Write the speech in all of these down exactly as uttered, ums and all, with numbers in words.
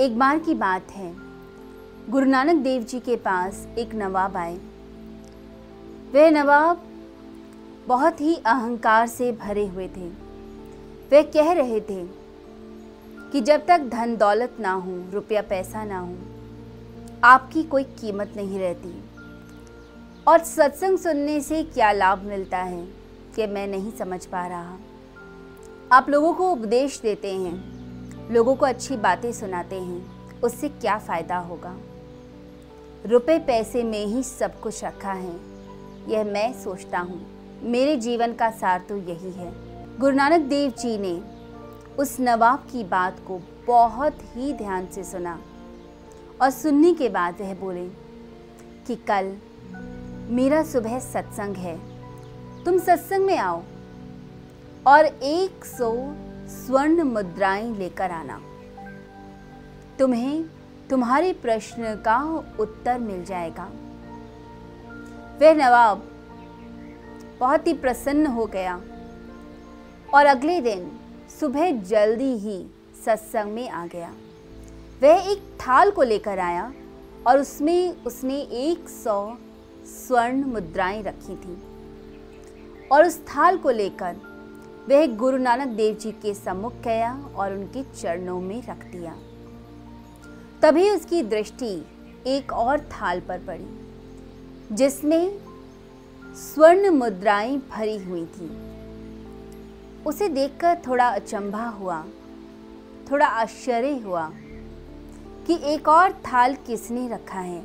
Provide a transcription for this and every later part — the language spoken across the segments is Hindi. एक बार की बात है, गुरु नानक देव जी के पास एक नवाब आए। वह नवाब बहुत ही अहंकार से भरे हुए थे। वह कह रहे थे कि जब तक धन दौलत ना हो, रुपया पैसा ना हो, आपकी कोई कीमत नहीं रहती। और सत्संग सुनने से क्या लाभ मिलता है कि मैं नहीं समझ पा रहा। आप लोगों को उपदेश देते हैं, लोगों को अच्छी बातें सुनाते हैं, उससे क्या फ़ायदा होगा। रुपए पैसे में ही सब कुछ रखा है, यह मैं सोचता हूँ। मेरे जीवन का सार तो यही है। गुरु नानक देव जी ने उस नवाब की बात को बहुत ही ध्यान से सुना और सुनने के बाद वह बोले कि कल मेरा सुबह सत्संग है, तुम सत्संग में आओ और एक सौ स्वर्ण मुद्राएं लेकर आना, तुम्हें तुम्हारे प्रश्न का उत्तर मिल जाएगा। वह नवाब बहुत ही प्रसन्न हो गया और अगले दिन सुबह जल्दी ही सत्संग में आ गया। वह एक थाल को लेकर आया और उसमें उसने एक सौ स्वर्ण मुद्राएं रखी थी और उस थाल को लेकर वह गुरु नानक देव जी के सम्मुख गया और उनके चरणों में रख दिया। तभी उसकी दृष्टि एक और थाल पर पड़ी जिसमें स्वर्ण मुद्राएं भरी हुई थी। उसे देखकर थोड़ा अचंभा हुआ, थोड़ा आश्चर्य हुआ कि एक और थाल किसने रखा है।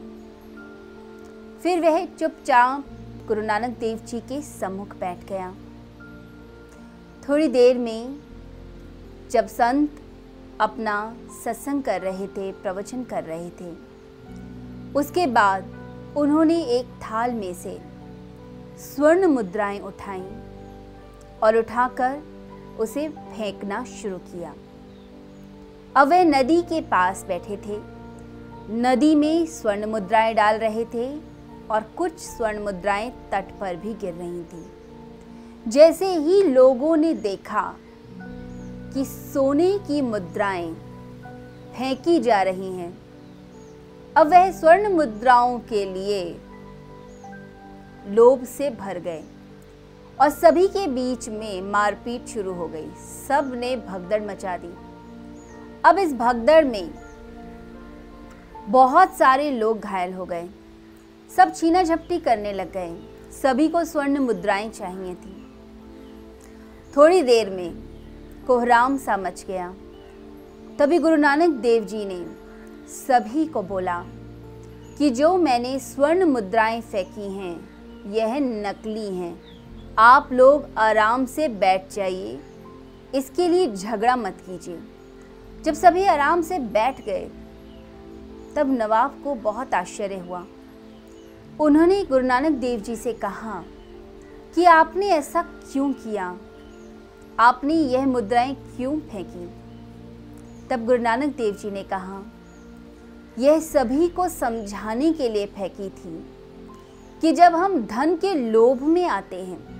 फिर वह चुपचाप गुरु नानक देव जी के सम्मुख बैठ गया। थोड़ी देर में जब संत अपना सत्संग कर रहे थे, प्रवचन कर रहे थे, उसके बाद उन्होंने एक थाल में से स्वर्ण मुद्राएं उठाईं और उठाकर उसे फेंकना शुरू किया। अब वे नदी के पास बैठे थे, नदी में स्वर्ण मुद्राएं डाल रहे थे और कुछ स्वर्ण मुद्राएं तट पर भी गिर रही थीं। जैसे ही लोगों ने देखा कि सोने की मुद्राएं फेंकी जा रही हैं, अब वह स्वर्ण मुद्राओं के लिए लोभ से भर गए और सभी के बीच में मारपीट शुरू हो गई। सब ने भगदड़ मचा दी। अब इस भगदड़ में बहुत सारे लोग घायल हो गए। सब छीना झपटी करने लग गए, सभी को स्वर्ण मुद्राएं चाहिए थी। थोड़ी देर में कोहराम सा मच गया। तभी गुरु नानक देव जी ने सभी को बोला कि जो मैंने स्वर्ण मुद्राएं फेंकी हैं यह नकली हैं, आप लोग आराम से बैठ जाइए, इसके लिए झगड़ा मत कीजिए। जब सभी आराम से बैठ गए तब नवाब को बहुत आश्चर्य हुआ। उन्होंने गुरु नानक देव जी से कहा कि आपने ऐसा क्यों किया, आपने यह मुद्राएं क्यों फेंकी। तब गुरु नानक देव जी ने कहा, यह सभी को समझाने के लिए फेंकी थी कि जब हम धन के लोभ में आते हैं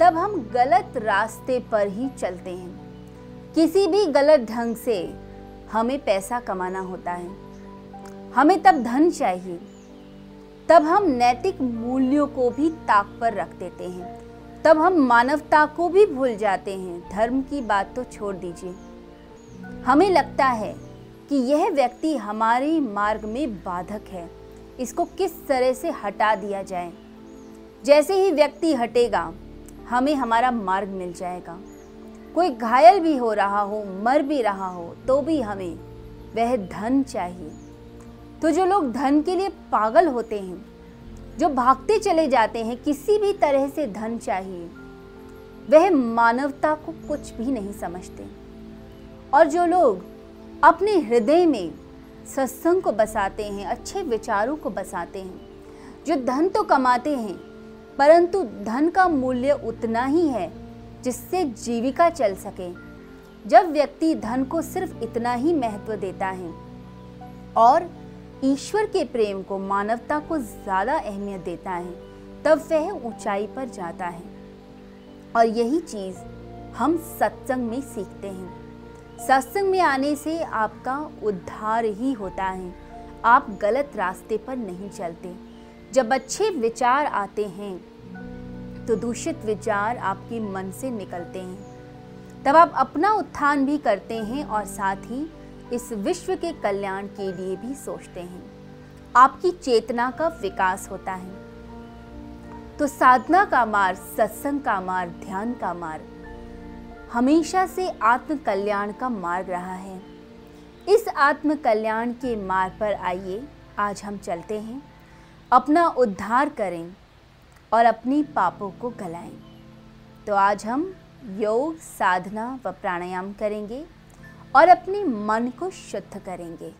तब हम गलत रास्ते पर ही चलते हैं। किसी भी गलत ढंग से हमें पैसा कमाना होता है, हमें तब धन चाहिए, तब हम नैतिक मूल्यों को भी ताक पर रख देते हैं, तब हम मानवता को भी भूल जाते हैं। धर्म की बात तो छोड़ दीजिए। हमें लगता है कि यह व्यक्ति हमारे मार्ग में बाधक है, इसको किस तरह से हटा दिया जाए। जैसे ही व्यक्ति हटेगा हमें हमारा मार्ग मिल जाएगा। कोई घायल भी हो रहा हो, मर भी रहा हो, तो भी हमें वह धन चाहिए। तो जो लोग धन के लिए पागल होते हैं, जो भागते चले जाते हैं, किसी भी तरह से धन चाहिए, वह मानवता को कुछ भी नहीं समझते। और जो लोग अपने हृदय में सत्संग को बसाते हैं, अच्छे विचारों को बसाते हैं, जो धन तो कमाते हैं परंतु धन का मूल्य उतना ही है जिससे जीविका चल सके। जब व्यक्ति धन को सिर्फ इतना ही महत्व देता है और ईश्वर के प्रेम को, मानवता को ज़्यादा अहमियत देता है, तब वह ऊंचाई पर जाता है। और यही चीज़ हम सत्संग में सीखते हैं। सत्संग में आने से आपका उद्धार ही होता है। आप गलत रास्ते पर नहीं चलते। जब अच्छे विचार आते हैं तो दूषित विचार आपके मन से निकलते हैं, तब आप अपना उत्थान भी करते हैं और साथ ही इस विश्व के कल्याण के लिए भी सोचते हैं। आपकी चेतना का विकास होता है। तो साधना का मार्ग, सत्संग का मार्ग, ध्यान का मार्ग हमेशा से आत्म कल्याण का मार्ग रहा है। इस आत्म कल्याण के मार्ग पर आइए आज हम चलते हैं। अपना उद्धार करें और अपने पापों को गलाएं। तो आज हम योग, साधना व प्राणायाम करेंगे और अपने मन को शुद्ध करेंगे।